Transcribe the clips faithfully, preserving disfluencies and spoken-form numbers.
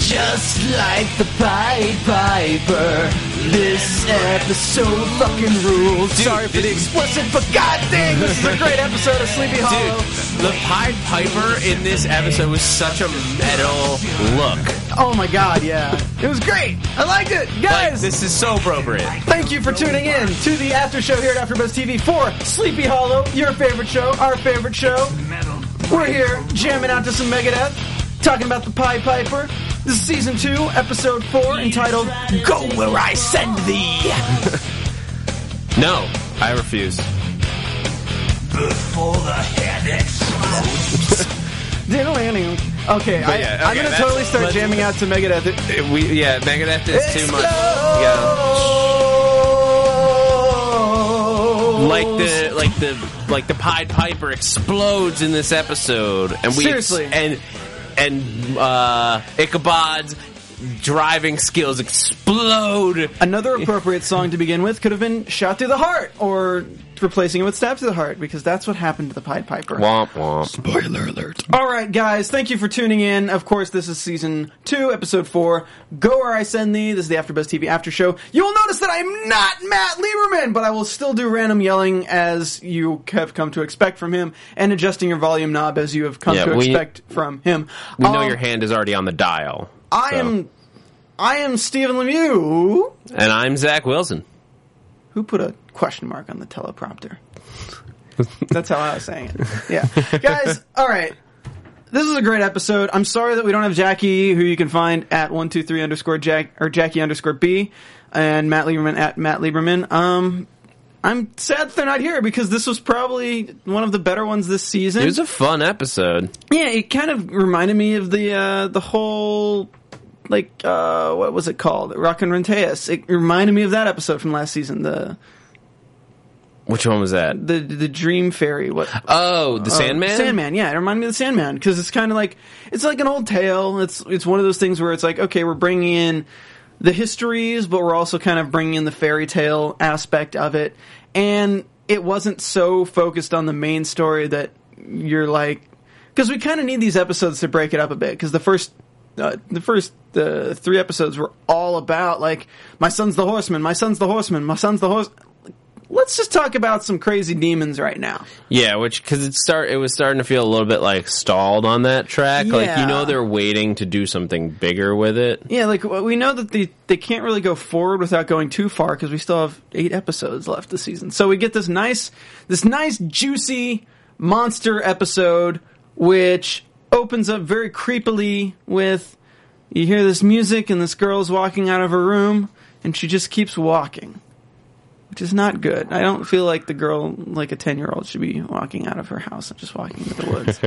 Just like the Pied Piper, this episode fucking rules. Dude, sorry for the explicit, but god dang, this is a great episode of Sleepy Hollow. Dude, the Pied Piper in this episode was such a metal look. Oh my god, yeah. It was great. I liked it. Guys, like, this is so appropriate. Thank you for tuning in to the after show here at AfterBuzz T V for Sleepy Hollow, your favorite show, our favorite show. We're here jamming out to some Megadeth, talking about the Pied Piper. This is season two, episode four, entitled "Go Where I Send Thee." No, I refuse. Before the head explodes. Dan Lanning. Okay, I, yeah, okay, I'm gonna totally start jamming out to Megadeth. It, it, we, yeah, Megadeth is explode. Too much. Yeah. Like the like the like the Pied Piper explodes in this episode, and we seriously and. And uh, Ichabod's driving skills explode. Another appropriate song to begin with could have been "Shot Through the Heart" or replacing it with "Stab Through the Heart" because that's what happened to the Pied Piper. Womp womp. Spoiler alert. All right, guys, thank you for tuning in. Of course, this is season two, episode four. Go Where I Send Thee. This is the AfterBuzz T V after show. You will notice that I'm not Matt Lieberman, but I will still do random yelling as you have come to expect from him, and adjusting your volume knob as you have come yeah, to we, expect from him. We um, know your hand is already on the dial. I so. am, I am Stephen Lemieux, and I'm Zach Wilson. Who put a question mark on the teleprompter? That's how I was saying it. Yeah, guys. All right, this is a great episode. I'm sorry that we don't have Jackie, who you can find at one two three underscore Jack or Jackie underscore B, and Matt Lieberman at Matt Lieberman. Um, I'm sad that they're not here because this was probably one of the better ones this season. It was a fun episode. Yeah, it kind of reminded me of the uh, the whole. Like, uh, what was it called? Rock and Renteus. It reminded me of that episode from last season. The Which one was that? The the Dream Fairy. What? Oh, the uh, Sandman? Sandman, yeah. It reminded me of the Sandman. Because it's kind of like, it's like an old tale. It's it's one of those things where it's like, okay, we're bringing in the histories, but we're also kind of bringing in the fairy tale aspect of it. And it wasn't so focused on the main story that you're like... Because we kind of need these episodes to break it up a bit. Because the first... Uh, the first uh, three episodes were all about, like, my son's the horseman, my son's the horseman, my son's the horse. Let's just talk about some crazy demons right now. Yeah, which, because it, start, it was starting to feel a little bit, like, stalled on that track. Yeah. Like, you know they're waiting to do something bigger with it. Yeah, like, we know that they, they can't really go forward without going too far, because we still have eight episodes left this season. So we get this nice, this nice, juicy monster episode, which... opens up very creepily with, you hear this music and this girl's walking out of her room and she just keeps walking, which is not good. I don't feel like the girl, like a ten-year-old, should be walking out of her house and just walking into the woods.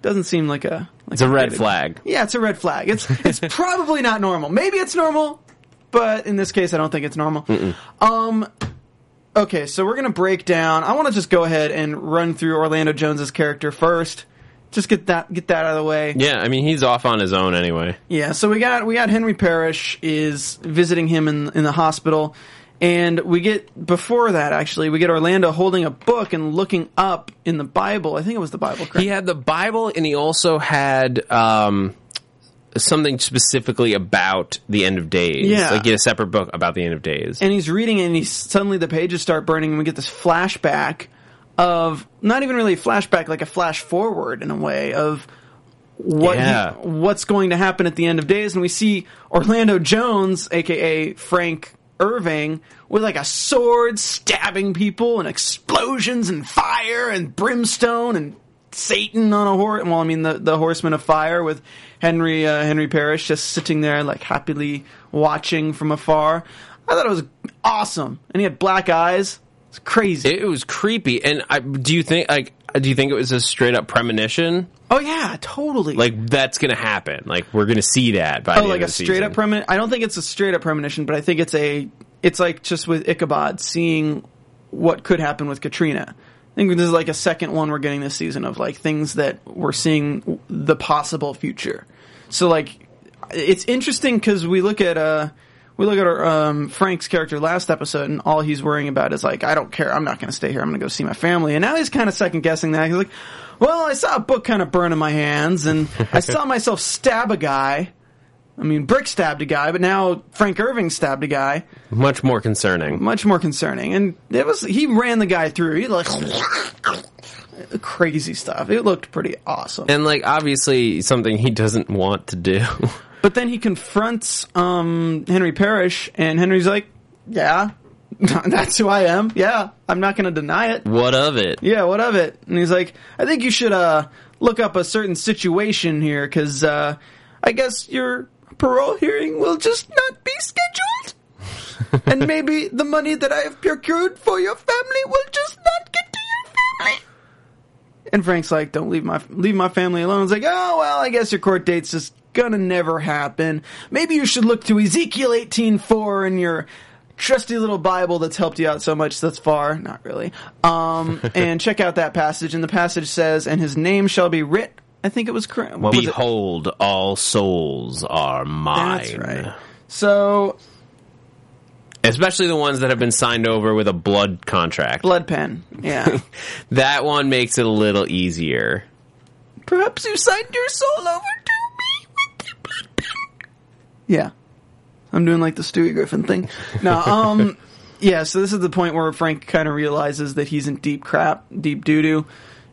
Doesn't seem like a... Like it's a, a red flag. Yeah, it's a red flag. It's it's probably not normal. Maybe it's normal, but in this case, I don't think it's normal. Mm-mm. Um... Okay, so we're going to break down... I want to just go ahead and run through Orlando Jones' character first. Just get that get that out of the way. Yeah, I mean he's off on his own anyway. Yeah, so we got we got Henry Parrish is visiting him in in the hospital, and we get before that actually we get Orlando holding a book and looking up in the Bible. I think it was the Bible. Correct? He had the Bible, and he also had um, something specifically about the end of days. Yeah, like he had a separate book about the end of days. And he's reading it, and he suddenly the pages start burning, and we get this flashback. Of not even really a flashback, like a flash forward in a way of what yeah. he, what's going to happen at the end of days, and we see Orlando Jones, aka Frank Irving, with like a sword stabbing people and explosions and fire and brimstone and Satan on a horse. Well, I mean, the, the Horseman of Fire with Henry uh, Henry Parrish just sitting there, like, happily watching from afar. I thought it was awesome. And he had black eyes. It's crazy. It was creepy. And I, do you think, like, do you think it was a straight up premonition? Oh yeah, totally. Like that's gonna happen. Like we're gonna see that by oh, the like end of the season. Oh, like a straight up premonition. I don't think it's a straight up premonition, but I think it's a. It's like just with Ichabod, seeing what could happen with Katrina. I think this is like a second one we're getting this season of like things that we're seeing the possible future. So like, it's interesting because we look at uh we look at our, um Frank's character last episode, and all he's worrying about is like, I don't care, I'm not going to stay here, I'm going to go see my family. And now he's kind of second guessing that. He's like, well, I saw a book kind of burn in my hands, and I saw myself stab a guy. I mean, Brick stabbed a guy, but now Frank Irving stabbed a guy. Much more concerning. Much more concerning. And it was, he ran the guy through. He like, crazy stuff. It looked pretty awesome. And like, obviously something he doesn't want to do. But then he confronts um, Henry Parrish, and Henry's like, yeah, that's who I am. Yeah, I'm not going to deny it. What of it? Yeah, what of it? And he's like, I think you should uh, look up a certain situation here, because uh, I guess you're... parole hearing will just not be scheduled, and maybe the money that I have procured for your family will just not get to your family. And Frank's like, "Don't leave my leave my family alone." It's like, "Oh well, I guess your court date's just gonna never happen. Maybe you should look to Ezekiel eighteen four in your trusty little Bible that's helped you out so much thus far. Not really. Um, and check out that passage. And the passage says, "And his name shall be writ." I think it was correct. What Behold, was it? All souls are mine. That's right. So, especially the ones that have been signed over with a blood contract, blood pen. Yeah, that one makes it a little easier. Perhaps you signed your soul over to me with your blood pen. Yeah, I'm doing like the Stewie Griffin thing. No, um, yeah. So this is the point where Frank kind of realizes that he's in deep crap, deep doo doo.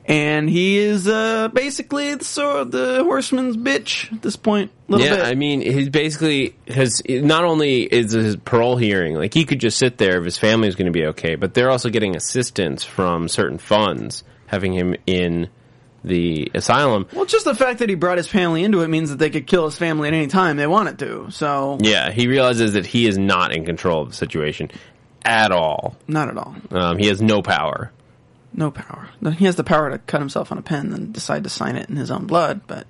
And he is uh, basically the, sword, the horseman's bitch at this point. Little yeah, bit. I mean, he basically has, not only is his parole hearing, like he could just sit there if his family is going to be okay, but they're also getting assistance from certain funds, having him in the asylum. Well, just the fact that he brought his family into it means that they could kill his family at any time they wanted to, so. Yeah, he realizes that he is not in control of the situation at all. Not at all. Um, he has no power. No power. He has the power to cut himself on a pen and decide to sign it in his own blood, but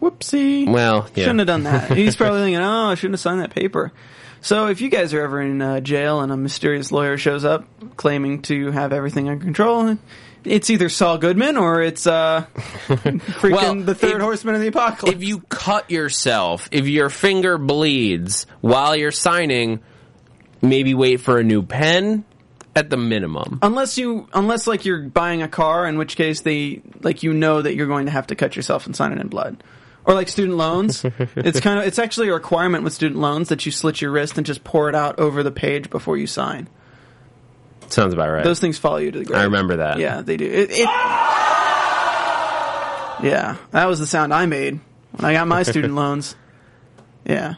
whoopsie. Well, yeah. Shouldn't have done that. He's probably thinking, oh, I shouldn't have signed that paper. So if you guys are ever in uh, jail and a mysterious lawyer shows up claiming to have everything under control, it's either Saul Goodman or it's uh, freaking well, the third if, horseman of the apocalypse. If you cut yourself, if your finger bleeds while you're signing, maybe wait for a new pen. At the minimum. Unless you, unless like you're buying a car, in which case they, like you know that you're going to have to cut yourself and sign it in blood. Or like student loans. It's kind of, it's actually a requirement with student loans that you slit your wrist and just pour it out over the page before you sign. Sounds about right. Those things follow you to the grave. I remember that. Yeah, they do. It, it, yeah, that was the sound I made when I got my student loans. Yeah.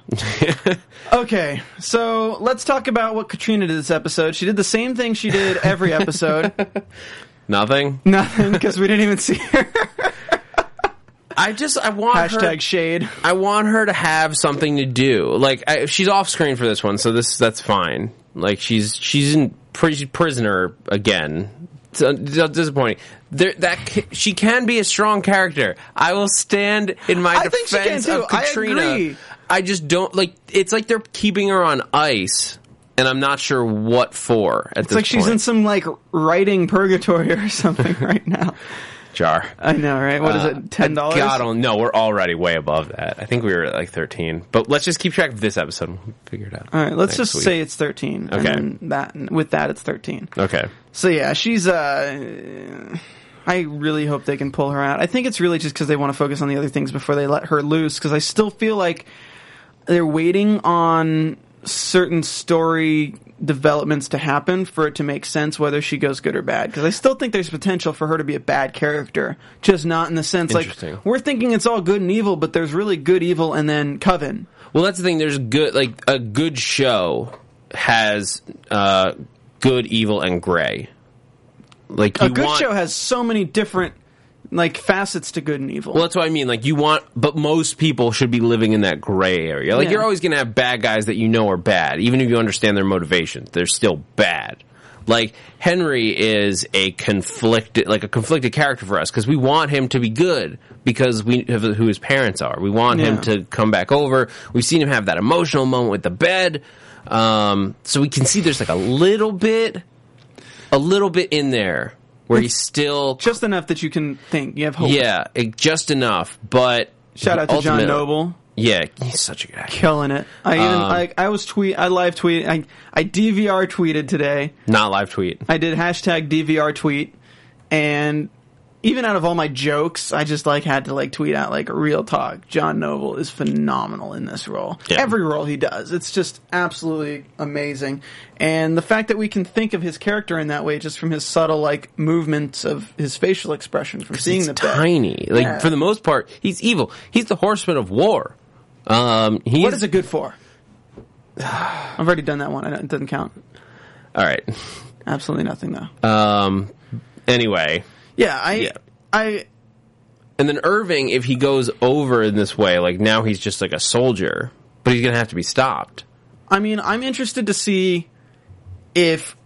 Okay, so let's talk about what Katrina did this episode. She did the same thing she did every episode. Nothing? Nothing, because we didn't even see her. I just, I want Hashtag her... Hashtag shade. I want her to have something to do. Like, I, she's off screen for this one, so this that's fine. Like, she's she's in pr- prisoner again. It's un- disappointing. There, that c- she can be a strong character. I will stand in my I defense think she can too. Of Katrina. I agree. I just don't, like, it's like they're keeping her on ice, and I'm not sure what for at it's this like point. It's like she's in some, like, writing purgatory or something right now. Jar. I know, right? What uh, is it, ten dollars? God, oh, no, we're already way above that. I think we were at, like, thirteen. But let's just keep track of this episode. We'll figure it out. All right, let's just week. say it's thirteen. Okay. And that, with that, it's thirteen. Okay. So, yeah, she's, uh... I really hope they can pull her out. I think it's really just because they want to focus on the other things before they let her loose, because I still feel like... they're waiting on certain story developments to happen for it to make sense whether she goes good or bad. Because I still think there's potential for her to be a bad character. Just not in the sense, like, we're thinking it's all good and evil, but there's really good, evil, and then Coven. Well, that's the thing. There's good, like, a good show has uh, good, evil, and gray. Like you a good want, show has so many different like facets to good and evil. Well, that's what I mean. Like you want, but most people should be living in that gray area. Like yeah. you're always going to have bad guys that you know are bad, even if you understand their motivations. They're still bad. Like Henry is a conflicted, like a conflicted character for us because we want him to be good because we have who his parents are. We want yeah. him to come back over. We've seen him have that emotional moment with the bed, um, so we can see there's like a little bit. A little bit in there where he's still... Just enough that you can think. You have hope. Yeah, it, just enough, but... Shout out to John Noble. Yeah, he's such a good actor. Killing it. I even um, I, I was tweet... I live tweet... I, I D V R tweeted today. Not live tweet. I did hashtag D V R tweet, and even out of all my jokes, I just like had to like tweet out like real talk. John Noble is phenomenal in this role. Yeah. Every role he does, it's just absolutely amazing. And the fact that we can think of his character in that way, just from his subtle like movements of his facial expression, from seeing the tiny, like yeah. for the most part, he's evil. He's the horseman of war. Um, he's... What is it good for? I've already done that one. I don't, it doesn't count. All right. Absolutely nothing though. Um. Anyway. Yeah, I, yeah. I, and then Irving, if he goes over in this way, like now he's just like a soldier, but he's gonna have to be stopped. I mean, I'm interested to see if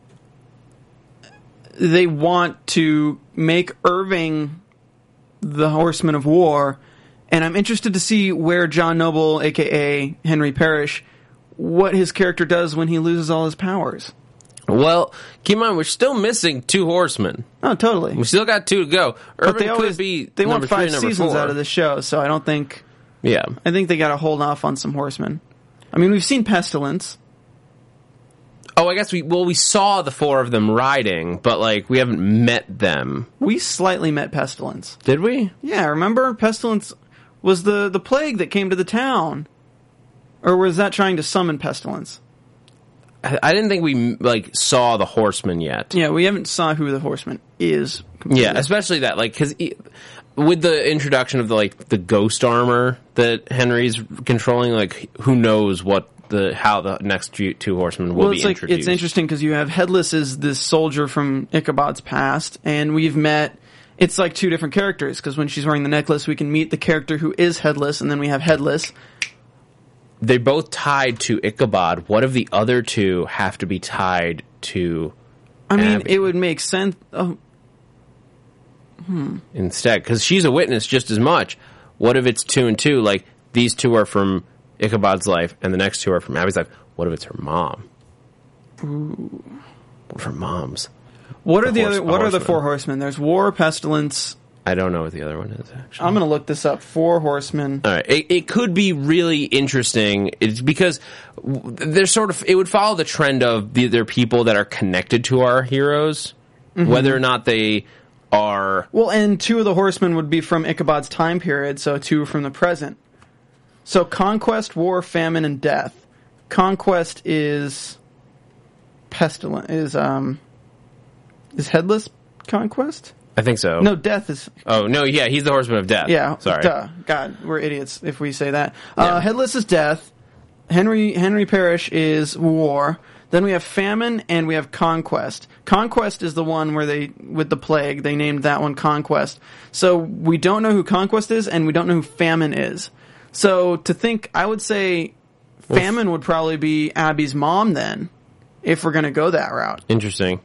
they want to make Irving the horseman of war, and I'm interested to see where John Noble, aka Henry Parrish, what his character does when he loses all his powers. Well, keep in mind, we're still missing two horsemen. Oh, totally. We still got two to go. Urban but they always, could be They want five three, seasons four. Out of the show, so I don't think... Yeah. I think they got to hold off on some horsemen. I mean, we've seen Pestilence. Oh, I guess we... Well, we saw the four of them riding, but, like, we haven't met them. We slightly met Pestilence. Did we? Yeah, remember? Pestilence was the, the plague that came to the town. Or was that trying to summon Pestilence? I didn't think we, like, saw the horseman yet. Yeah, we haven't saw who the horseman is. Completely. Yeah, especially that, like, because with the introduction of, the, like, the ghost armor that Henry's controlling, like, who knows what the, how the next two horsemen will well, it's be like, introduced. It's interesting because you have Headless as this soldier from Ichabod's past, and we've met, it's like two different characters, because when she's wearing the necklace, we can meet the character who is Headless, and then we have Headless. They're both tied to Ichabod. What if the other two have to be tied to I mean, Abby? It would make sense. Oh. Hmm. Instead, because she's a witness just as much. What if it's two and two? Like, these two are from Ichabod's life, and the next two are from Abby's life. What if it's her mom? Ooh. What if her mom's? What the are the horse, other? What are the four horsemen? There's war, pestilence... I don't know what the other one is, actually. I'm going to look this up. Four Horsemen. All right. It, it could be really interesting. It's because they're sort of... It would follow the trend of the, they're people that are connected to our heroes, mm-hmm. whether or not they are... Well, and two of the Horsemen would be from Ichabod's time period, so two from the present. So Conquest, War, Famine, and Death. Conquest is... Pestilence... Is, um... Is Headless Conquest? I think so. No, Death is... Oh, no, yeah, he's the horseman of death. Yeah. Sorry. Duh. God, we're idiots if we say that. Yeah. Uh, Headless is Death. Henry Henry Parrish is War. Then we have Famine, and we have Conquest. Conquest is the one where they, with the plague, they named that one Conquest. So we don't know who Conquest is, and we don't know who Famine is. So to think, I would say Famine Oof. would probably be Abby's mom then, if we're going to go that route. Interesting.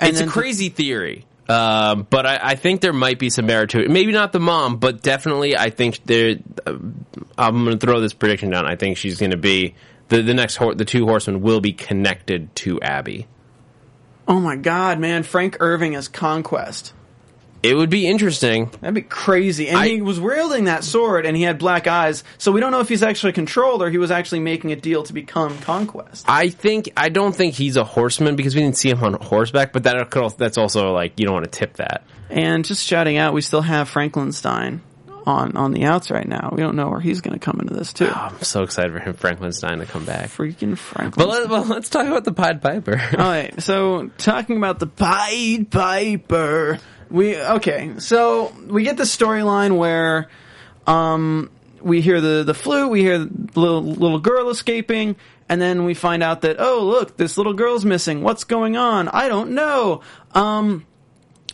And it's a crazy th- theory. Uh, but I, I think there might be some merit to it. Maybe not the mom, but definitely I think there. Uh, I'm going to throw this prediction down. I think she's going to be the the next ho- the two horsemen will be connected to Abby. Oh my God, man! Frank Irving as Conquest. It would be interesting. That'd be crazy. And I, he was wielding that sword, and he had black eyes. So we don't know if he's actually controlled or he was actually making a deal to become Conquest. I think I don't think he's a horseman because we didn't see him on horseback. But that could also, that's also like you don't want to tip that. And just shouting out, we still have Frankenstein on on the outs right now. We don't know where he's going to come into this too. Oh, I'm so excited for him, Frankenstein, to come back. Freaking Frankenstein. But let, well, let's talk about the Pied Piper. All right. So talking about the Pied Piper. We okay, so we get this storyline where um, we hear the, the flute, we hear the little, little girl escaping, And then we find out that, oh, look, this little girl's missing. What's going on? I don't know. Um,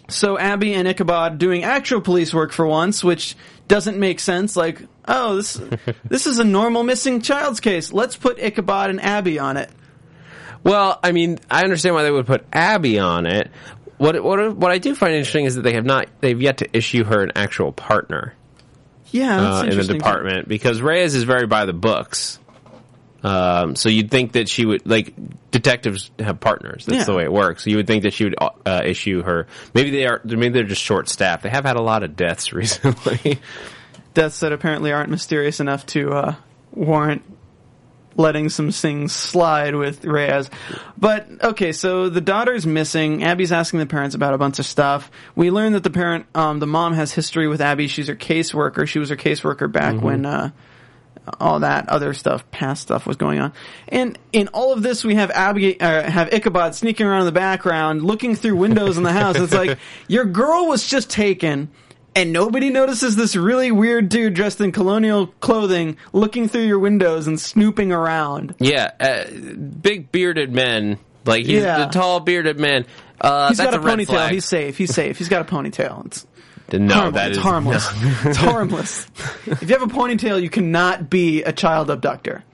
so Abby and Ichabod doing actual police work for once, which doesn't make sense. Like, oh, this this is a normal missing child's case. Let's put Ichabod and Abby on it. Well, I mean, I understand why they would put Abby on it. What what what I do find interesting is that they have not they've yet to issue her an actual partner. Yeah, that's uh, in the department, because Reyes is very by the books. Um, so you'd think that she would, like, detectives have partners. That's yeah. the way it works. So you would think that she would uh, issue her. Maybe they are. Maybe they're just short staffed. They have had a lot of deaths recently. Deaths that apparently aren't mysterious enough to uh, warrant letting some things slide with Reyes. But, okay, so the daughter's missing. Abby's asking the parents about a bunch of stuff. We learn that the parent, um, the mom has history with Abby. She's her caseworker. She was her caseworker back mm-hmm. when uh, all that other stuff, past stuff was going on. And in all of this, we have Abby, uh, have Ichabod sneaking around in the background, looking through windows in the house. It's like, your girl was just taken, and nobody notices this really weird dude dressed in colonial clothing looking through your windows and snooping around. Yeah, uh, big bearded men. Like, he's yeah. the tall bearded man. Uh, he's that's got a, a ponytail. He's safe. He's safe. He's got a ponytail. It's no, harmless. That is it's harmless. No. It's harmless. If you have a ponytail, you cannot be a child abductor.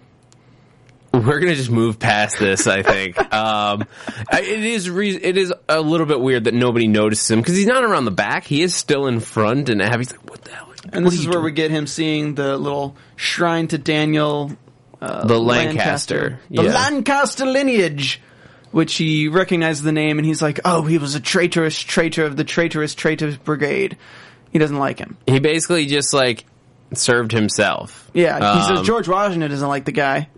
We're gonna just move past this, I think. um, it is re- it is a little bit weird that nobody notices him because he's not around the back; he is still in front. And Abby's like, "What the hell?" And this is where doing? we get him seeing the little shrine to Daniel, uh, the Lancaster, Lancaster. Yeah. the Lancaster lineage, which he recognizes the name, and he's like, "Oh, he was a traitorous traitor of the traitorous traitors brigade." He doesn't like him. He basically just like. served himself. Yeah, he um, says George Washington doesn't like the guy.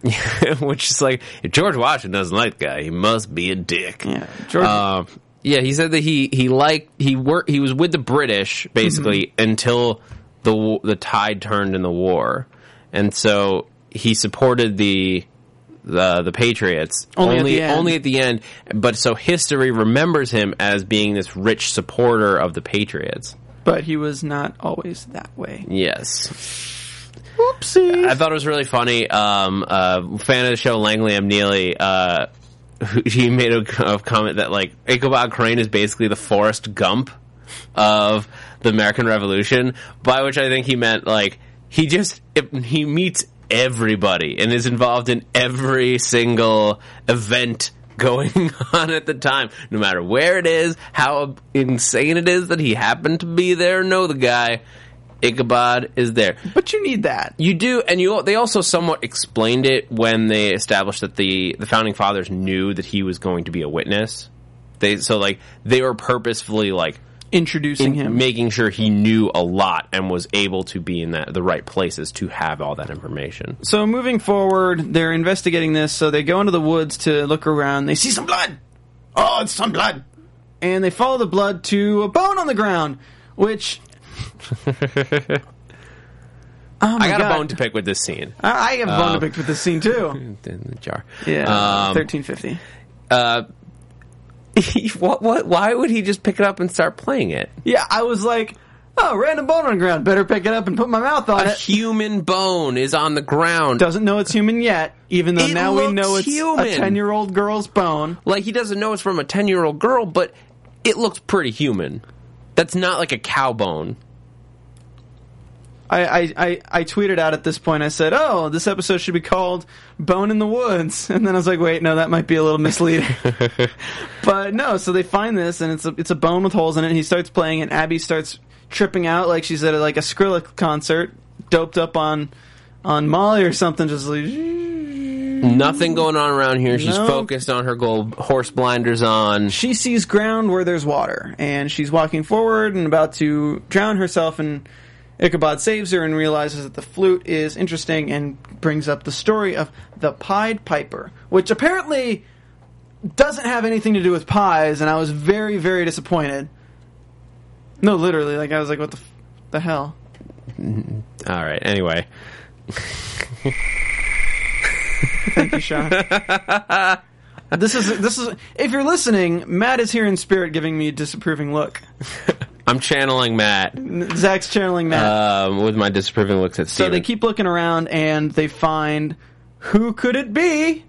Which is like, if George Washington doesn't like the guy, he must be a dick. Yeah, George- uh, yeah he said that he, he liked, he worked, he was with the British, basically, mm-hmm. until the the tide turned in the war. And so he supported the the the Patriots. Only only at the end. Only at the end. But so history remembers him as being this rich supporter of the Patriots. But he was not always that way. Yes. Oopsie. I thought it was really funny. Um, uh, fan of the show, Langley M. Neely, uh, he made a, a comment that, like, Ichabod Crane is basically the Forrest Gump of the American Revolution, by which I think he meant, like, he just, it, he meets everybody and is involved in every single event going on at the time, no matter where it is, how insane it is that he happened to be there. Know the guy, Ichabod is there. But you need that. You do, and you. They also somewhat explained it when they established that the the founding fathers knew that he was going to be a witness. They so like they were purposefully like introducing in, him, making sure he knew a lot and was able to be in that the right places to have all that information. So moving forward, they're investigating this. So they go into the woods to look around. They see some blood. Oh, it's some blood. And they follow the blood to a bone on the ground, which. oh I got God. a bone to pick with this scene. I, I have a bone um, to pick with this scene too. In the jar. Yeah. Um, thirteen fifty Uh. He, what, what, why would he just pick it up and start playing it? Yeah, I was like, oh, random bone on the ground. Better pick it up and put my mouth on a it. A human bone is on the ground. Doesn't know it's human yet, even though it now we know it's human. A ten-year-old girl's bone. Like, he doesn't know it's from a ten-year-old girl, but it looks pretty human. That's not like a cow bone. I, I, I, I tweeted out at this point, I said, oh, this episode should be called Bone in the Woods. And then I was like, wait, no, that might be a little misleading. But no, so they find this, and it's a, it's a bone with holes in it, and he starts playing, and Abby starts tripping out like she's at a, like a Skrillex concert, doped up on on Molly or something, just like... Nothing going on around here. She's no. focused on her gold horse blinders on. She sees ground where there's water, and she's walking forward and about to drown herself, and... Ichabod saves her and realizes that the flute is interesting and brings up the story of the Pied Piper, which apparently doesn't have anything to do with pies, and I was very, very disappointed. No, literally, like, I was like, what the, f- the hell? All right, anyway. Thank you, Sean. This is, this is, if you're listening, Matt is here in spirit giving me a disapproving look. I'm channeling Matt. Zach's channeling Matt. Um, with my disapproving looks at Steven. So they keep looking around, and they find, who could it be?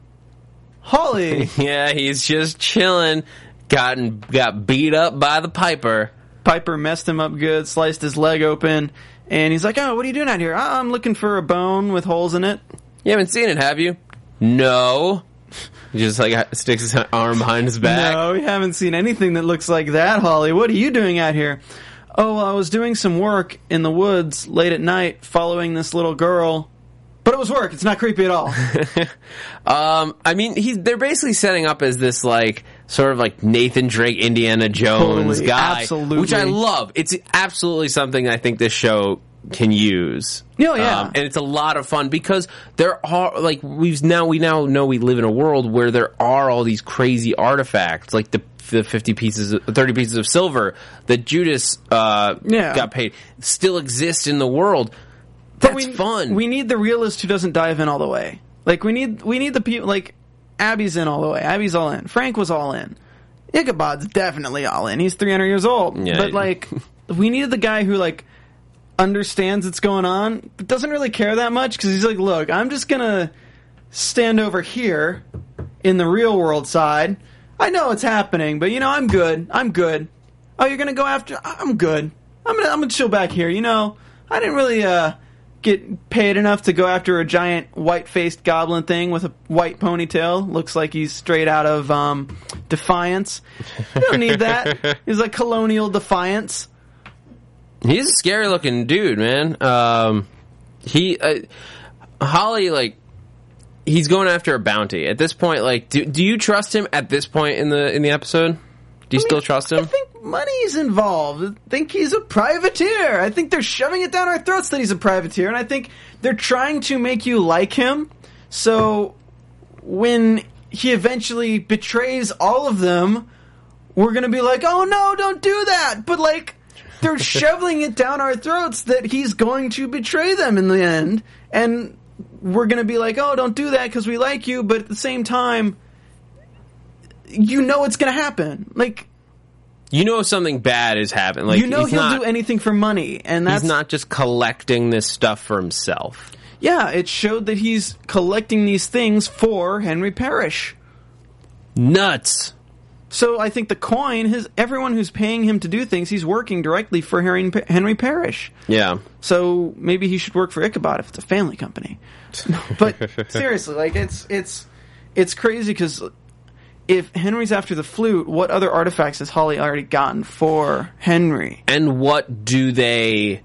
Holly. Yeah, he's just chilling. Gotten got beat up by the Piper. Piper messed him up good, sliced his leg open, and he's like, "Oh, what are you doing out here?" Oh, "I'm looking for a bone with holes in it." You haven't seen it, have you? No. He just like sticks his arm behind his back. No, we haven't seen anything that looks like that, Holly. What are you doing out here? Oh, well, I was doing some work in the woods late at night following this little girl. But it was work. It's not creepy at all. um, I mean, he's, they're basically setting up as this, like, sort of like Nathan Drake, Indiana Jones totally, guy. Absolutely. Which I love. It's absolutely something I think this show can use. Oh, yeah. Um, and it's a lot of fun because there are, like, we've now, we now know we live in a world where there are all these crazy artifacts, like the the fifty pieces, thirty pieces of silver that Judas uh, yeah. got paid, still exist in the world. That's but we, fun. We need the realist who doesn't dive in all the way. Like, we need we need the people, like, Abby's in all the way. Abby's all in. Frank was all in. Ichabod's definitely all in. He's three hundred years old. Yeah, but, like, we needed the guy who, like, understands what's going on, but doesn't really care that much, because he's like, look, I'm just going to stand over here in the real world side. I know what's happening, but, you know, I'm good. I'm good. Oh, you're going to go after? I'm good. I'm going to I'm gonna chill back here. You know, I didn't really, uh... get paid enough to go after a giant white-faced goblin thing with a white ponytail. Looks like he's straight out of um, Defiance. You don't need that. He's like colonial Defiance. He's a scary-looking dude, man. Um, he uh, Holly, like, he's going after a bounty. At this point, like, do, do you trust him at this point in the in the episode? Do you I mean, still trust him? I think money's involved. I think he's a privateer. I think they're shoving it down our throats that he's a privateer, and I think they're trying to make you like him. So when he eventually betrays all of them, we're going to be like, oh, no, don't do that. But, like, they're shoveling it down our throats that he's going to betray them in the end. And we're going to be like, oh, don't do that because we like you. But at the same time, you know it's going to happen. Like, you know something bad is happening. Like, you know he'll not, do anything for money, and that's, he's not just collecting this stuff for himself. Yeah, it showed that he's collecting these things for Henry Parrish. Nuts. So I think the coin, his everyone who's paying him to do things, he's working directly for Henry, Henry Parrish. Yeah. So maybe he should work for Ichabod if it's a family company. But seriously, like, it's it's it's crazy because if Henry's after the flute, what other artifacts has Holly already gotten for Henry? And what do they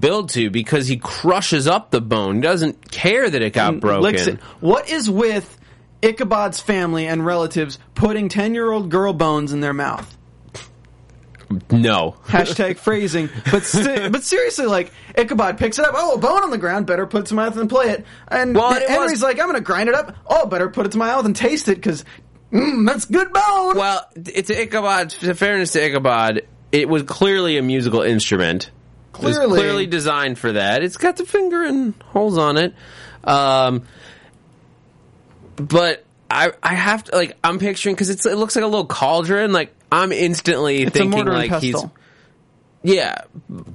build to? Because he crushes up the bone. He doesn't care that it got broken. What is with Ichabod's family and relatives putting ten-year-old girl bones in their mouth? No. Hashtag phrasing. But se- but seriously, like, Ichabod picks it up. Oh, a bone on the ground. Better put it to my mouth and play it. And well, it Henry's was- like, I'm going to grind it up. Oh, better put it to my mouth and taste it because... Mm, that's good bone! Well, it's Ichabod, to fairness to Ichabod, it was clearly a musical instrument. Clearly. It was clearly designed for that. It's got the finger and holes on it. Um, but I I have to, like, I'm picturing, because it looks like a little cauldron, like, I'm instantly it's thinking, like, pestle. He's... Yeah,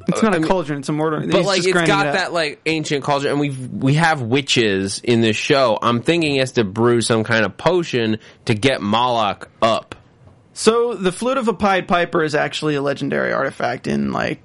it's not a cauldron; it's a mortar. But He's like, it's got it that like ancient cauldron, and we we have witches in this show. I'm thinking he has to brew some kind of potion to get Moloch up. So the flute of a Pied Piper is actually a legendary artifact in like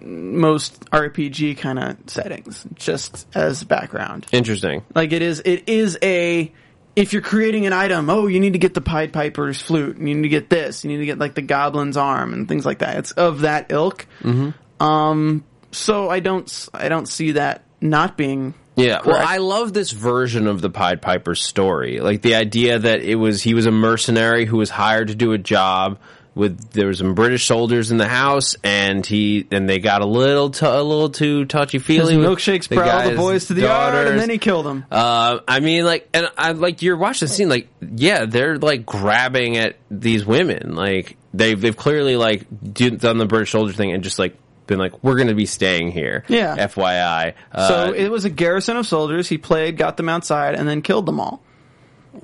most R P G kind of settings. Just as background, interesting. Like it is, it is a. If you're creating an item, oh, you need to get the Pied Piper's flute, and you need to get this, you need to get, like, the goblin's arm, and things like that. It's of that ilk. Mm-hmm. Um, so I don't, I don't see that not being Yeah, correct. Well, I love this version of the Pied Piper's story. Like, the idea that it was, he was a mercenary who was hired to do a job with, there was some British soldiers in the house, and he, and they got a little, t- a little too touchy-feely. His milkshakes brought all the boys to the yard, and then he killed them. Uh, I mean, like, and I, like, you're watching the scene, like, yeah, they're, like, grabbing at these women. Like, they've, they've clearly, like, do, done the British soldier thing and just, like, been like, we're gonna be staying here. Yeah. F Y I. Uh, so it was a garrison of soldiers. He played, got them outside, and then killed them all.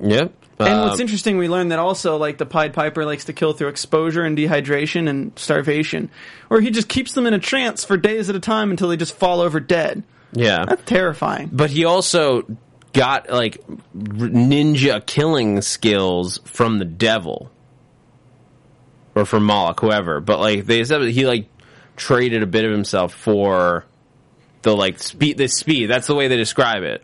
Yep. And what's interesting, we learned that also, like, the Pied Piper likes to kill through exposure and dehydration and starvation. Or he just keeps them in a trance for days at a time until they just fall over dead. Yeah. That's terrifying. But he also got like ninja killing skills from the devil or from Moloch, whoever. But like they said, he like traded a bit of himself for the like speed. The speed. That's the way they describe it.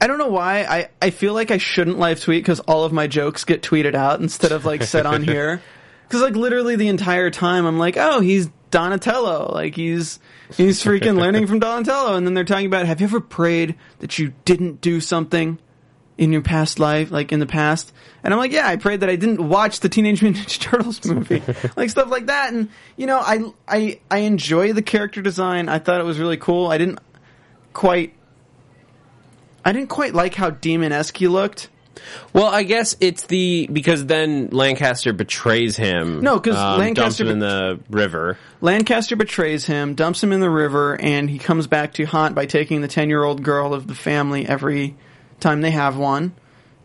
I don't know why. I, I feel like I shouldn't live tweet because all of my jokes get tweeted out instead of like said on here. Because like literally the entire time I'm like, oh, he's Donatello. Like he's he's freaking learning from Donatello. And then they're talking about, have you ever prayed that you didn't do something in your past life, like in the past? And I'm like, yeah, I prayed that I didn't watch the Teenage Mutant Ninja Turtles movie, like stuff like that. And you know, I I I enjoy the character design. I thought it was really cool. I didn't quite. I didn't quite like how demon-esque he looked. Well, I guess it's the... Because then Lancaster betrays him. No, because um, Lancaster... dumps him bet- in the river. Lancaster betrays him, dumps him in the river, and he comes back to haunt by taking the ten-year-old girl of the family every time they have one,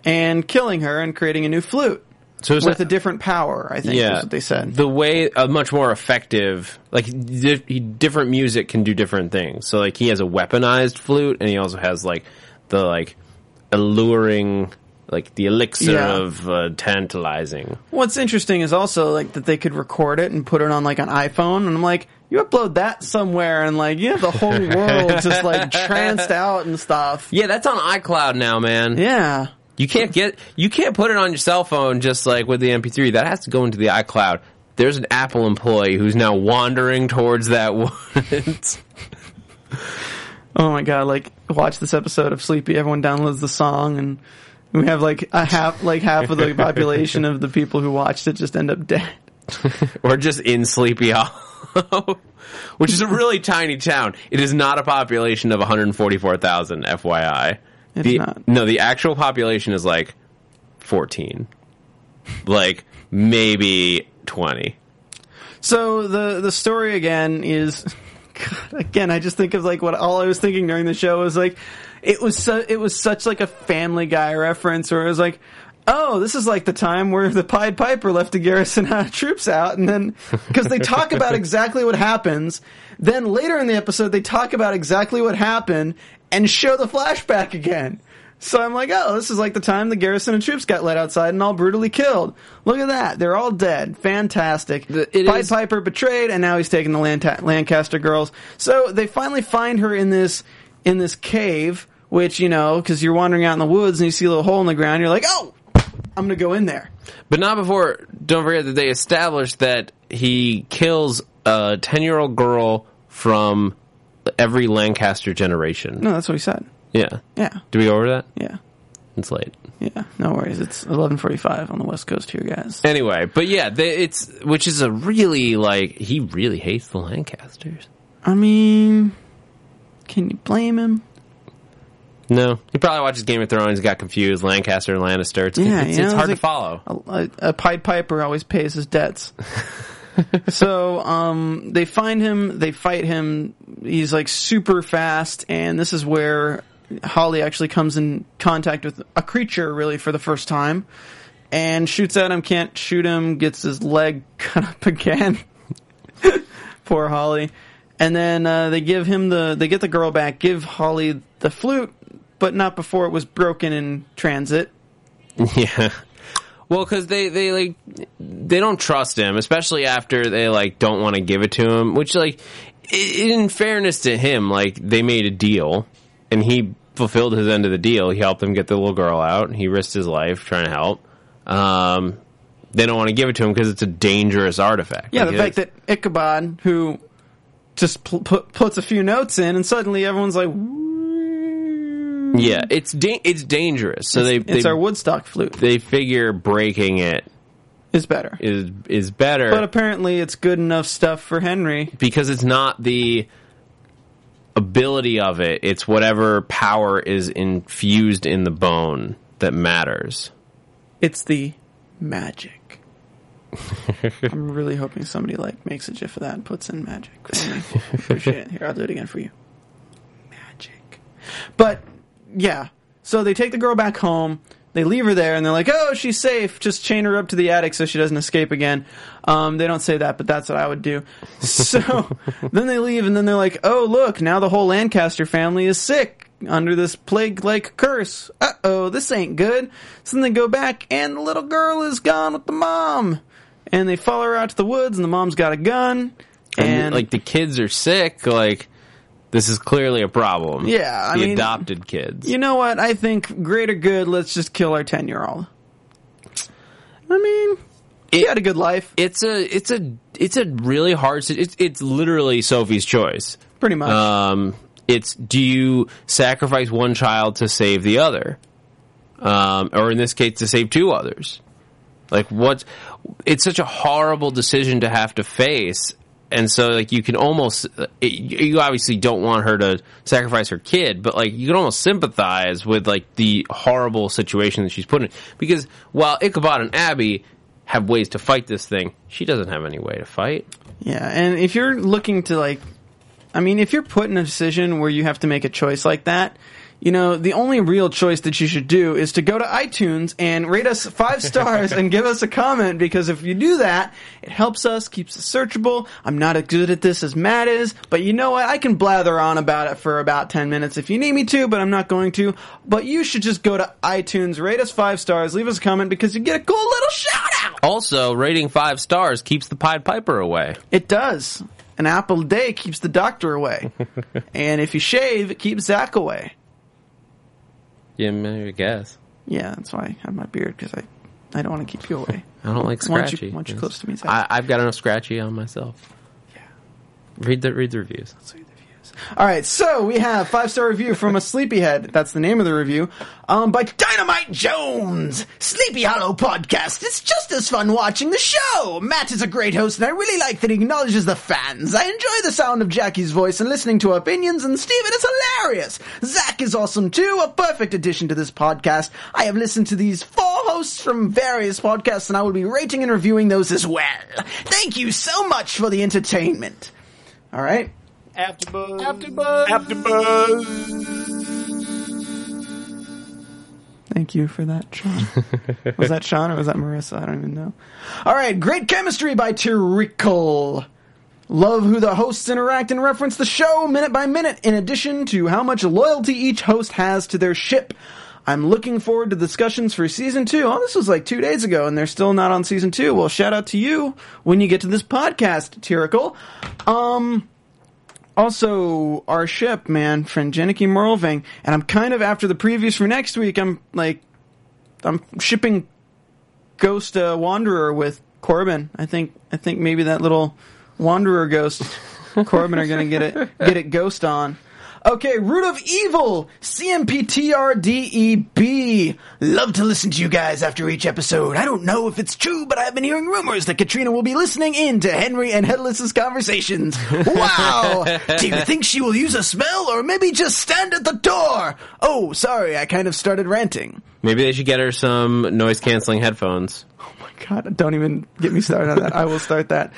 and killing her and creating a new flute. So with not, a different power, I think yeah, is what they said. The way... A much more effective... Like, di- different music can do different things. So, like, he has a weaponized flute, and he also has, like... the, like, alluring, like, the elixir yeah. of uh, tantalizing. What's interesting is also, like, that they could record it and put it on, like, an iPhone. And I'm like, you upload that somewhere and, like, you have the whole world just, like, tranced out and stuff. Yeah, that's on iCloud now, man. Yeah. You can't get, you can't put it on your cell phone just, like, with the M P three. That has to go into the iCloud. There's an Apple employee who's now wandering towards that woods. Oh my god, like, watch this episode of Sleepy, everyone downloads the song, and we have, like, a half, like, half of the population of the people who watched it just end up dead. Or just in Sleepy Hollow, which is a really tiny town. It is not a population of one hundred forty-four thousand, F Y I. It's the, not. No, the actual population is, like, fourteen. Like, maybe twenty. So, the, the story, again, is... God, again, I just think of like what all I was thinking during the show was like, it was su- it was such like a Family Guy reference where it was like, oh, this is like the time where the Pied Piper left the garrison uh, troops out, and then because they talk about exactly what happens, then later in the episode they talk about exactly what happened and show the flashback again. So I'm like, oh, this is like the time the garrison and troops got let outside and all brutally killed. Look at that. They're all dead. Fantastic. It Pied is- Piper betrayed, and now he's taking the Lanta- Lancaster girls. So they finally find her in this in this cave, which, you know, because you're wandering out in the woods and you see a little hole in the ground, you're like, oh, I'm going to go in there. But not before, don't forget that they established that he kills a ten-year-old girl from every Lancaster generation. No, that's what he said. Yeah. Yeah. Do we go over that? Yeah. It's late. Yeah. No worries. It's eleven forty-five on the West Coast here, guys. Anyway, but yeah, they, it's which is a really like he really hates the Lancasters. I mean, can you blame him? No. He probably watches Game of Thrones, got confused, Lancaster and Lannister. It's, yeah, it's, you know, it's hard it's like, to follow. A, a Pied Piper always pays his debts. So, um, they find him, they fight him. He's like super fast, and this is where Holly actually comes in contact with a creature, really, for the first time, and shoots at him, can't shoot him, gets his leg cut up again. Poor Holly. And then uh, they give him the, they get the girl back, give Holly the flute, but not before it was broken in transit. Yeah. Well, because they, they, like, they don't trust him, especially after they, like, don't want to give it to him, which, like, in fairness to him, like, they made a deal. And he fulfilled his end of the deal. He helped them get the little girl out. He risked his life trying to help. Um, they don't want to give it to him because it's a dangerous artifact. Yeah, like the fact that Ichabod, who just pl- pl- puts a few notes in, and suddenly everyone's like, woo. Yeah, it's da- it's dangerous. So it's, they it's they, our Woodstock flute. They figure breaking it is better. Is is better. But apparently, it's good enough stuff for Henry because it's not the ability of it, it's whatever power is infused in the bone that matters. It's the magic. I'm really hoping somebody like makes a gif of that and puts in magic. Appreciate it. Here, I'll do it again for you. Magic. But yeah, so they take the girl back home. They leave her there, and they're like, oh, she's safe. Just chain her up to the attic so she doesn't escape again. Um, they don't say that, but that's what I would do. So then they leave, and then they're like, oh, look, now the whole Lancaster family is sick. under this plague-like curse. Uh-oh, this ain't good. So then they go back, and the little girl is gone with the mom. And they follow her out to the woods, and the mom's got a gun. And, and like, the kids are sick, like... This is clearly a problem. Yeah, I the mean... The adopted kids. You know what? I think greater good, let's just kill our ten-year-old. I mean, it, he had a good life. It's a it's a, it's a really hard... It's, it's literally Sophie's choice. Pretty much. Um, it's, do you sacrifice one child to save the other? Um, or in this case, to save two others? Like, what's... It's such a horrible decision to have to face... And so, like, you can almost, it, you obviously don't want her to sacrifice her kid, but, like, you can almost sympathize with, like, the horrible situation that she's put in. Because while Ichabod and Abby have ways to fight this thing, she doesn't have any way to fight. Yeah, and if you're looking to, like, I mean, if you're put in a decision where you have to make a choice like that, you know, the only real choice that you should do is to go to iTunes and rate us five stars and give us a comment, because if you do that, it helps us, keeps us searchable. I'm not as good at this as Matt is, but you know what? I can blather on about it for about ten minutes if you need me to, but I'm not going to. But you should just go to iTunes, rate us five stars, leave us a comment, because you get a cool little shout out! Also, rating five stars keeps the Pied Piper away. It does. An apple a day keeps the doctor away. And if you shave, it keeps Zach away. Yeah, maybe I guess. Yeah, that's why I have my beard, because I, I don't want to keep you away. I don't like scratchy. Why don't you, why don't you close to me, Zach? I, I've got enough scratchy on myself. Yeah. Read the read the reviews. Let's read the reviews. All right, so we have five-star review from a Sleepyhead. That's the name of the review. Um, by Dynamite Jones. Sleepy Hollow podcast. It's just as fun watching the show. Matt is a great host, and I really like that he acknowledges the fans. I enjoy the sound of Jackie's voice and listening to her opinions, and Stephen is hilarious. Zach is awesome too, a perfect addition to this podcast. I have listened to these four hosts from various podcasts, and I will be rating and reviewing those as well. Thank you so much for the entertainment. All right. Afterbuzz. Afterbuzz. Afterbuzz. Thank you for that, Sean. Was that Sean or was that Marissa? I don't even know. All right, great chemistry by Tyrical. Love who the hosts interact and reference the show minute by minute, in addition to how much loyalty each host has to their ship. I'm looking forward to discussions for season two. Oh, this was like two days ago, and they're still not on season two. Well, shout out to you when you get to this podcast, Tyrical. Um... Also, our ship, man, friend Jennicky Merlving, and I'm kind of after the previews for next week. I'm like, I'm shipping Ghost uh, Wanderer with Corbin. I think, I think maybe that little Wanderer Ghost Corbin are gonna get it, get it Ghost on. Okay, Root of Evil, C M P T R D E B. Love to listen to you guys after each episode. I don't know if it's true, but I've been hearing rumors that Katrina will be listening in to Henry and Headless's conversations. Wow! Do you think she will use a spell, or maybe just stand at the door? Oh, sorry, I kind of started ranting. Maybe they should get her some noise-canceling headphones. Oh my god, don't even get me started on that. I will start that.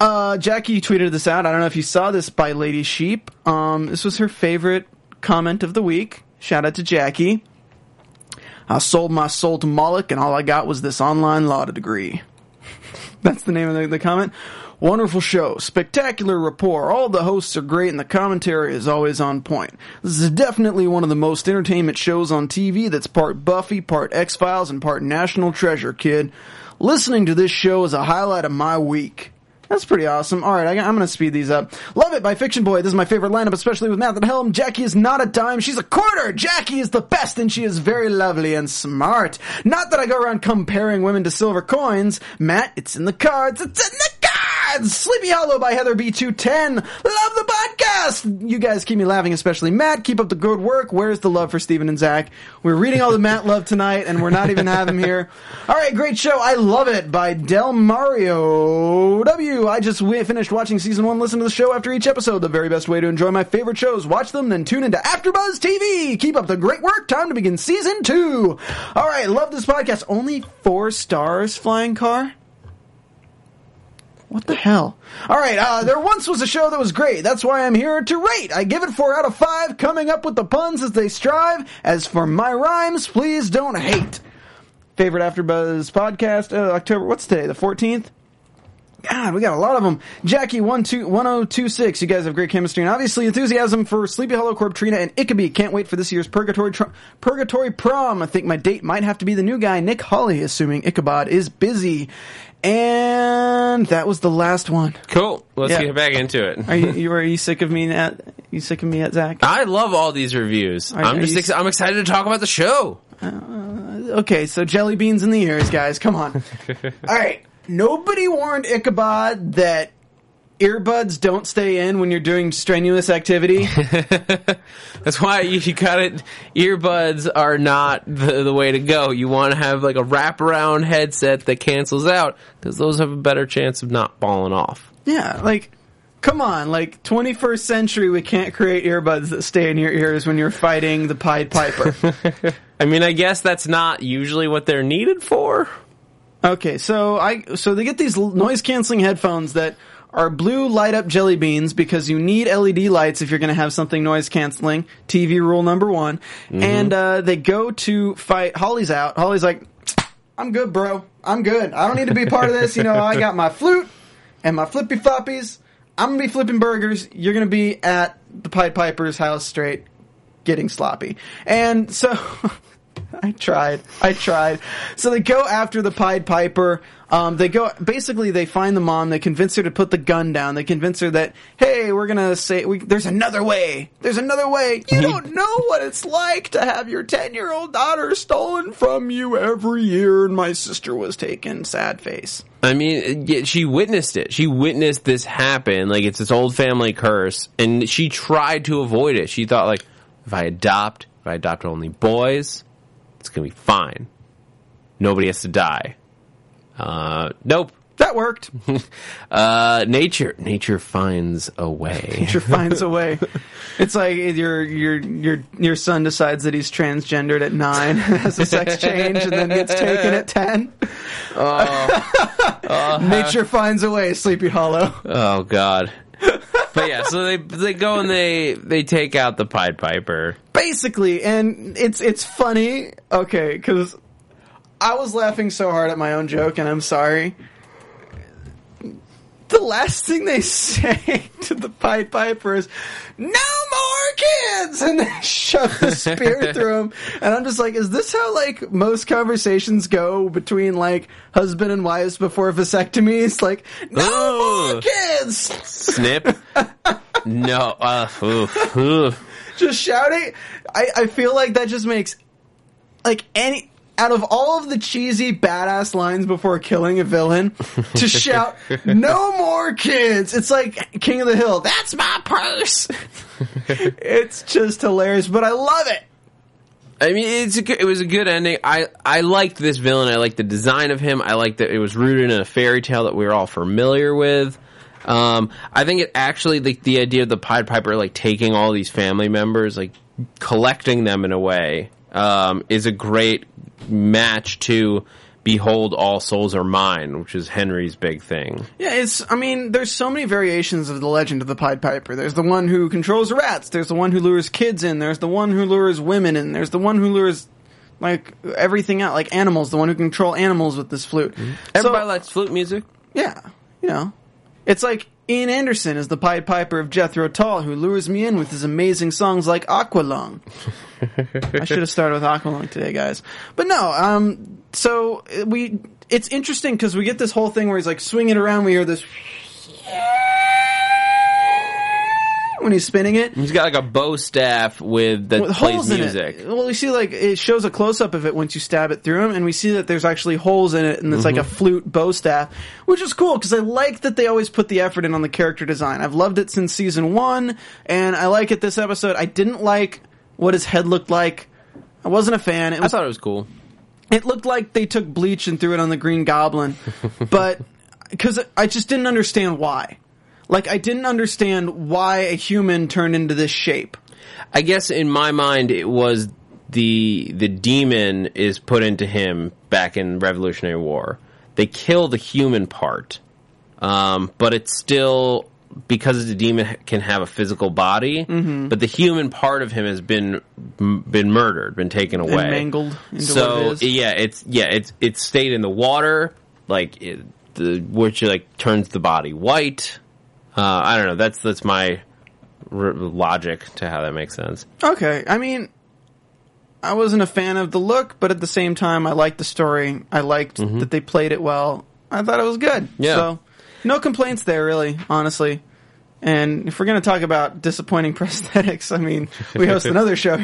Uh, Jackie tweeted this out. I don't know if you saw this by Lady Sheep. Um, this was her favorite comment of the week. Shout out to Jackie. I sold my soul to Moloch, and all I got was this online law degree. That's the name of the, the comment. Wonderful show. Spectacular rapport. All the hosts are great, and the commentary is always on point. This is definitely one of the most entertainment shows on T V that's part Buffy, part X-Files, and part National Treasure, kid. Listening to this show is a highlight of my week. That's pretty awesome. All right, I, I'm going to speed these up. Love it by Fiction Boy. This is my favorite lineup, especially with Matt at the helm. Jackie is not a dime. She's a quarter. Jackie is the best, and she is very lovely and smart. Not that I go around comparing women to silver coins. Matt, it's in the cards. It's in the cards! Sleepy Hollow by Heather B two ten. Love the podcast! You guys keep me laughing, especially Matt. Keep up the good work. Where's the love for Steven and Zach? We're reading all the Matt love tonight, and we're not even having him here. All right, great show. I love it by Del Mario W. I just w- finished watching season one. Listen to the show after each episode. The very best way to enjoy my favorite shows. Watch them, then tune into AfterBuzz T V. Keep up the great work. Time to begin season two. All right, love this podcast. Only four stars, Flying Car. What the hell? All right, uh, there once was a show that was great. That's why I'm here to rate. I give it four out of five, coming up with the puns as they strive. As for my rhymes, please don't hate. Favorite AfterBuzz podcast, uh, October, what's today, the fourteenth? God, we got a lot of them. Jackie, one two one oh two six. You guys have great chemistry and obviously enthusiasm for Sleepy Hollow, Corptrina, and Ichabod. Can't wait for this year's Purgatory tr- Purgatory Prom. I think my date might have to be the new guy, Nick Holly, assuming Ichabod is busy. And that was the last one. Cool. Let's yeah. get back into it. Are you, you are you sick of me at you sick of me at Zach? I love all these reviews. Are, I'm are just ex- I'm excited to talk about the show. Uh, okay, so jelly beans in the ears, guys. Come on. All right. Nobody warned Ichabod that earbuds don't stay in when you're doing strenuous activity. That's why you, you got it. Earbuds are not the, the way to go. You want to have like a wraparound headset that cancels out because those have a better chance of not falling off. Yeah, like, come on, like, twenty-first century, we can't create earbuds that stay in your ears when you're fighting the Pied Piper. I mean, I guess that's not usually what they're needed for. Okay, so I so they get these noise-canceling headphones that are blue light-up jelly beans because you need L E D lights if you're going to have something noise-canceling. T V rule number one. Mm-hmm. And uh, they go to fight. Holly's out. Holly's like, I'm good, bro. I'm good. I don't need to be part of this. You know, I got my flute and my flippy floppies. I'm going to be flipping burgers. You're going to be at the Pied Piper's house straight getting sloppy. And so... I tried. I tried. So they go after the Pied Piper. Um, they go, basically they find the mom. They convince her to put the gun down. They convince her that, hey, we're going to say, we, there's another way. There's another way. You don't know what it's like to have your ten-year-old daughter stolen from you every year. And my sister was taken. Sad face. I mean, she witnessed it. She witnessed this happen. Like, it's this old family curse. And she tried to avoid it. She thought, like, if I adopt, if I adopt only boys... it's going to be fine. Nobody has to die. Uh, nope. That worked. uh, nature. Nature finds a way. Nature finds a way. It's like your your your your son decides that he's transgendered at nine, has a sex change, and then gets taken at ten. Oh. uh, nature finds a way, Sleepy Hollow. Oh, God. But yeah, so they they go and they they take out the Pied Piper. Basically, and it's it's funny, okay, because I was laughing so hard at my own joke, and I'm sorry. The last thing they say to the Pied Piper is, no more kids! And they shove the spear through him. And I'm just like, is this how, like, most conversations go between, like, husband and wives before vasectomies? Like, no oh, more kids! Snip. No. Uh, oof, oof. Just shouting. I, I feel like that just makes, like, any... out of all of the cheesy, badass lines before killing a villain, to shout, no more kids! It's like King of the Hill, that's my purse! It's just hilarious, but I love it! I mean, it's a good, it was a good ending. I, I liked this villain, I liked the design of him, I liked that it was rooted in a fairy tale that we were all familiar with. Um, I think it actually, the, the idea of the Pied Piper, like, taking all these family members, like, collecting them in a way, um, is a great... match to Behold All Souls Are Mine, which is Henry's big thing. Yeah, it's, I mean, there's so many variations of the legend of the Pied Piper. There's the one who controls rats, there's the one who lures kids in, there's the one who lures women in, there's the one who lures, like, everything out, like animals, the one who can control animals with this flute. Mm-hmm. Everybody so, likes flute music. Yeah, you know. It's like Ian Anderson is the Pied Piper of Jethro Tull, who lures me in with his amazing songs like Aqualung. I should have started with Aqualung today, guys. But no, um, so we, it's interesting because we get this whole thing where he's like, swing it around, we hear this when he's spinning it. He's got like a bow staff with that with plays holes in music. It. Well, we see like, it shows a close-up of it once you stab it through him, and we see that there's actually holes in it, and it's mm-hmm. like a flute bow staff, which is cool, because I like that they always put the effort in on the character design. I've loved it since season one, and I like it this episode. I didn't like what his head looked like. I wasn't a fan. It was, I thought it was cool. It looked like they took bleach and threw it on the Green Goblin, but, because I just didn't understand why. Like, I didn't understand why a human turned into this shape. I guess in my mind it was the the demon is put into him back in Revolutionary War. They kill the human part, um, but it's still, because the demon can have a physical body, mm-hmm. but the human part of him has been been murdered, been taken away, and mangled. Into so what it is. yeah, it's yeah, it's it's stayed in the water, like. It, the, which like turns the body white. Uh, I don't know. That's that's my r- logic to how that makes sense. Okay, I mean, I wasn't a fan of the look, but at the same time, I liked the story. I liked mm-hmm. that they played it well. I thought it was good. Yeah. So, no complaints there, really, honestly. And if we're going to talk about disappointing prosthetics, I mean, we host another show.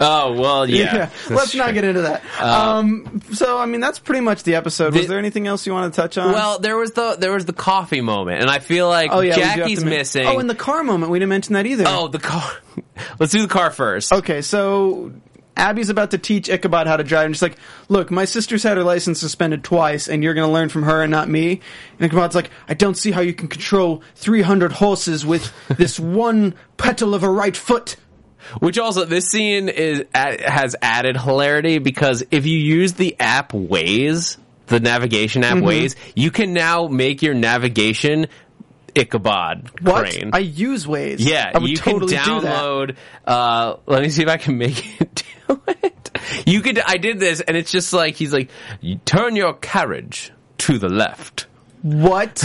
Oh, well, yeah. yeah. Let's true. not get into that. Uh, um, so, I mean, that's pretty much the episode. Was the, there anything else you want to touch on? Well, there was the there was the coffee moment, and I feel like oh, yeah, Jackie's missing. Oh, and the car moment. We didn't mention that either. Oh, the car. Let's do the car first. Okay, so Abby's about to teach Ichabod how to drive, and she's like, look, my sister's had her license suspended twice, and you're going to learn from her and not me. And Ichabod's like, I don't see how you can control three hundred horses with this one petal of a right foot. Which also, this scene is has added hilarity, because if you use the app Waze, the navigation app mm-hmm. Waze, you can now make your navigation Ichabod what? Crane. I use Waze. Yeah, I would you totally can download. Do that. Uh, let me see if I can make it do it. You could. I did this, and it's just like he's like, turn your carriage to the left. What?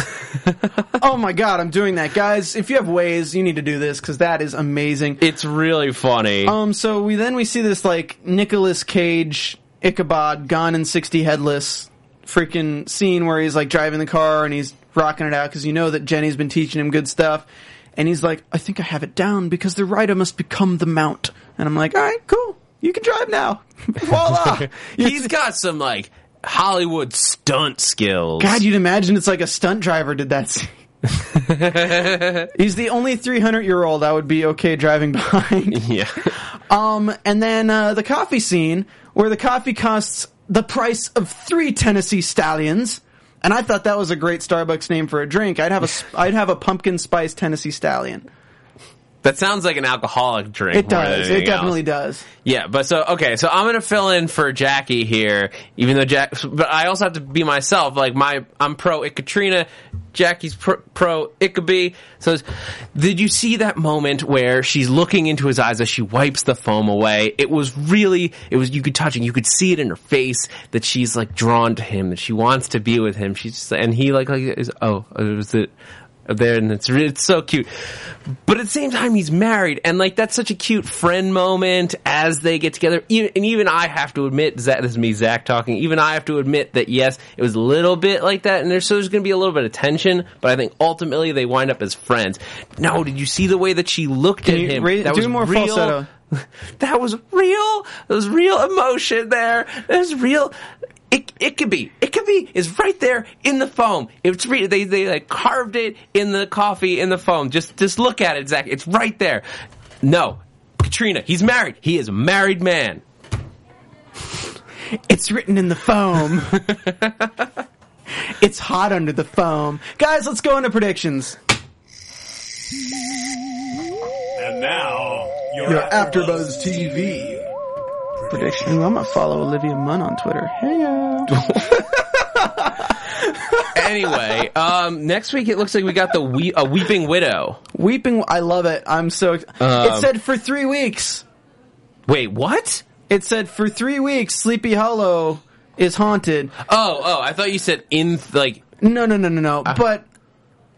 Oh my god, I'm doing that, guys. If you have Waze, you need to do this, because that is amazing. It's really funny. Um, so we then we see this like Nicolas Cage Ichabod Gone in sixty Headless freaking scene where he's like driving the car and he's rocking it out, because you know that Jenny's been teaching him good stuff, and he's like, I think I have it down, because the rider must become the mount. And I'm like, all right, cool, you can drive now. Voila. He's got some like Hollywood stunt skills. God, you'd imagine it's like a stunt driver did that scene. He's the only three hundred year old I would be okay driving behind. Yeah. Um, and then uh, the coffee scene, where the coffee costs the price of three Tennessee Stallions. And I thought that was a great Starbucks name for a drink. I'd have a, I'd have a pumpkin spice Tennessee Stallion. That sounds like an alcoholic drink. It does. It definitely else. does. Yeah, but so, okay, so I'm going to fill in for Jackie here, even though Jack, but I also have to be myself. Like, my, I'm pro Katrina, Jackie's pro, pro Ichabie. So, did you see that moment where she's looking into his eyes as she wipes the foam away? It was really, it was, you could touch it, you could see it in her face that she's like drawn to him, that she wants to be with him. She's just, and he like, like, oh, it was the, there, and it's it's so cute, but at the same time he's married, and like that's such a cute friend moment as they get together. Even, and even I have to admit, Zach, this is me, Zach talking. Even I have to admit that yes, it was a little bit like that, and there's so there's going to be a little bit of tension. But I think ultimately they wind up as friends. Now, did you see the way that she looked Can at him? Re- that do was more real. Falsetto. That was real. There was real emotion there. There's real. It, it could be. It could be. It's right there in the foam. It's re- they they like carved it in the coffee in the foam. Just just look at it, Zach. It's right there. No, Katrina. He's married. He is a married man. It's written in the foam. It's hot under the foam, guys. Let's go into predictions. And now your AfterBuzz T V. Prediction. Ooh, I'm gonna follow Olivia Munn on Twitter. Heyo. Anyway, um, next week it looks like we got the we- a weeping widow. Weeping, I love it. I'm so. Ex- um, it said for three weeks. Wait, what? It said for three weeks. Sleepy Hollow is haunted. Oh, oh, I thought you said in like. No, no, no, no, no. Uh, but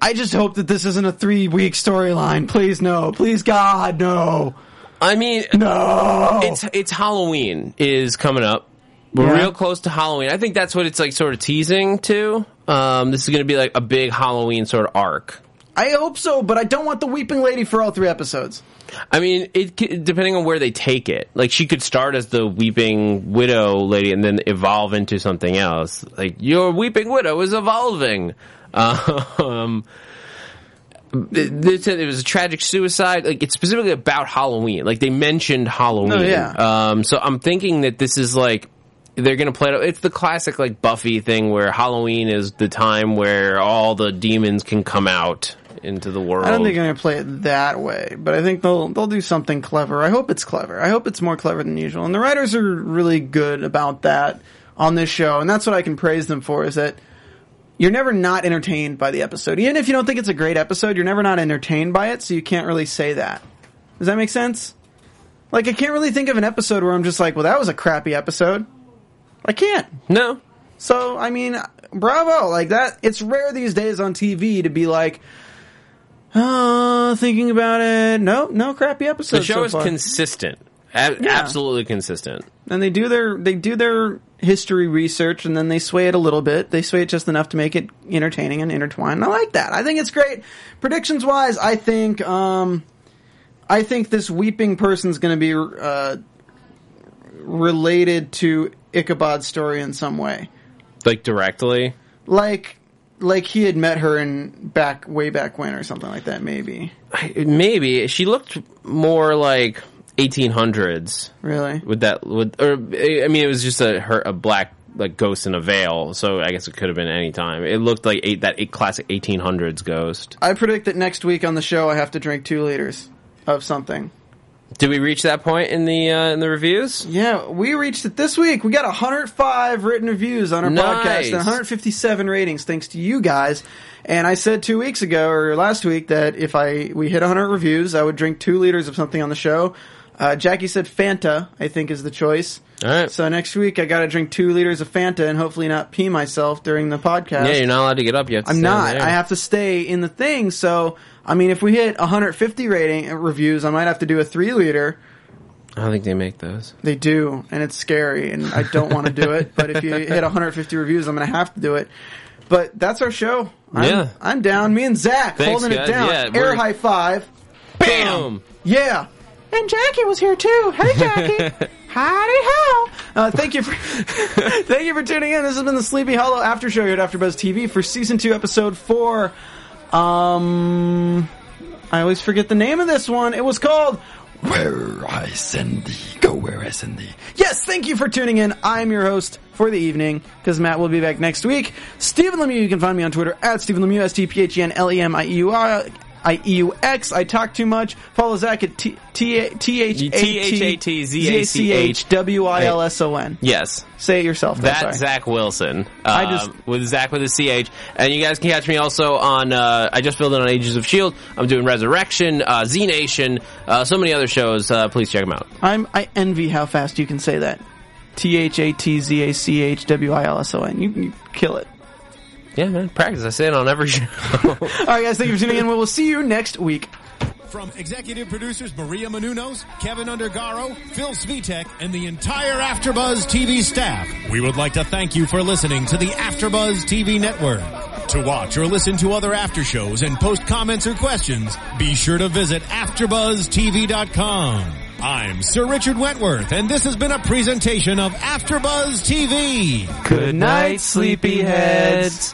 I just hope that this isn't a three week storyline. Please, no. Please, God, no. I mean, no. It's it's Halloween is coming up. We're yeah. real close to Halloween. I think that's what it's like, sort of teasing to. Um, this is going to be like a big Halloween sort of arc. I hope so, but I don't want the weeping lady for all three episodes. I mean, it depending on where they take it. Like, she could start as the weeping widow lady and then evolve into something else. Like, your weeping widow is evolving. Um... They said it was a tragic suicide. Like, it's specifically about Halloween. Like, they mentioned Halloween. Oh, yeah. Um, so I'm thinking that this is like they're going to play it. It's the classic like Buffy thing where Halloween is the time where all the demons can come out into the world. I don't think they're going to play it that way, but I think they'll they'll do something clever. I hope it's clever. I hope it's more clever than usual. And the writers are really good about that on this show, and that's what I can praise them for, is that you're never not entertained by the episode. Even if you don't think it's a great episode, you're never not entertained by it, so you can't really say that. Does that make sense? Like, I can't really think of an episode where I'm just like, well, that was a crappy episode. I can't. No. So, I mean, bravo. Like, that, it's rare these days on T V to be like, oh, thinking about it. No, no crappy episodes. The show so is far. consistent. A- yeah. Absolutely consistent. And they do their, they do their history research, and then they sway it a little bit. They sway it just enough to make it entertaining and intertwined. I like that. I think it's great. Predictions-wise, I think, um, I think this weeping person's gonna be, uh, related to Ichabod's story in some way. Like directly? Like, like he had met her in back, way back when or something like that, maybe. Maybe. She looked more like eighteen hundreds. Really? With that, with, or, I mean, it was just a, her, a black, like, ghost in a veil, so I guess it could have been any time. It looked like eight, that eight, classic eighteen hundreds ghost. I predict that next week on the show I have to drink two liters of something. Did we reach that point in the uh, in the reviews? Yeah, we reached it this week. We got one hundred five written reviews on our nice. podcast and one hundred fifty-seven ratings thanks to you guys. And I said two weeks ago or last week that if I we hit one hundred reviews, I would drink two liters of something on the show. Uh, Jackie said Fanta, I think, is the choice. All right. So next week I got to drink two liters of Fanta and hopefully not pee myself during the podcast. Yeah, you're not allowed to get up yet. I'm not. I have to stay in the thing. So, I mean, if we hit one hundred fifty rating reviews, I might have to do a three-liter. I don't think they make those. They do, and it's scary, and I don't want to do it. But if you hit one hundred fifty reviews, I'm going to have to do it. But that's our show. I'm, yeah. I'm down. Me and Zach Thanks, holding guys. it down. Yeah, Air high five. Bam. Boom. Yeah. And Jackie was here too. Hey, Jackie. Howdy ho. Uh, thank you for thank you for tuning in. This has been the Sleepy Hollow After Show here at AfterBuzz T V for season two, episode four. Um, I always forget the name of this one. It was called Where I Send Thee. Go Where I Send Thee. Yes, thank you for tuning in. I'm your host for the evening, because Matt will be back next week. Stephen Lemieux. You can find me on Twitter at Stephen Lemieux. S T P H E N L E M I E U R. I E U X. I talk too much. Follow Zach at T H A T Z A C H W I L S O N. Yes. Say it yourself. That's Zach Wilson. I just with Zach with a C H. And you guys can catch me also on, uh, I just filled in on Ages of S H I E L D. I'm doing Resurrection, uh, Z Nation, uh, so many other shows. Uh, please check them out. I'm, I envy how fast you can say that. T H A T Z A C H W I L S O N. You, you kill it. Yeah, man, practice. I say it on every show. All right, guys, thank you for tuning in. We will see you next week. From executive producers Maria Menounos, Kevin Undergaro, Phil Svitek, and the entire AfterBuzz T V staff, we would like to thank you for listening to the AfterBuzz T V network. To watch or listen to other after shows and post comments or questions, be sure to visit after buzz t v dot com. I'm Sir Richard Wentworth, and this has been a presentation of AfterBuzz T V. Good night, sleepyheads.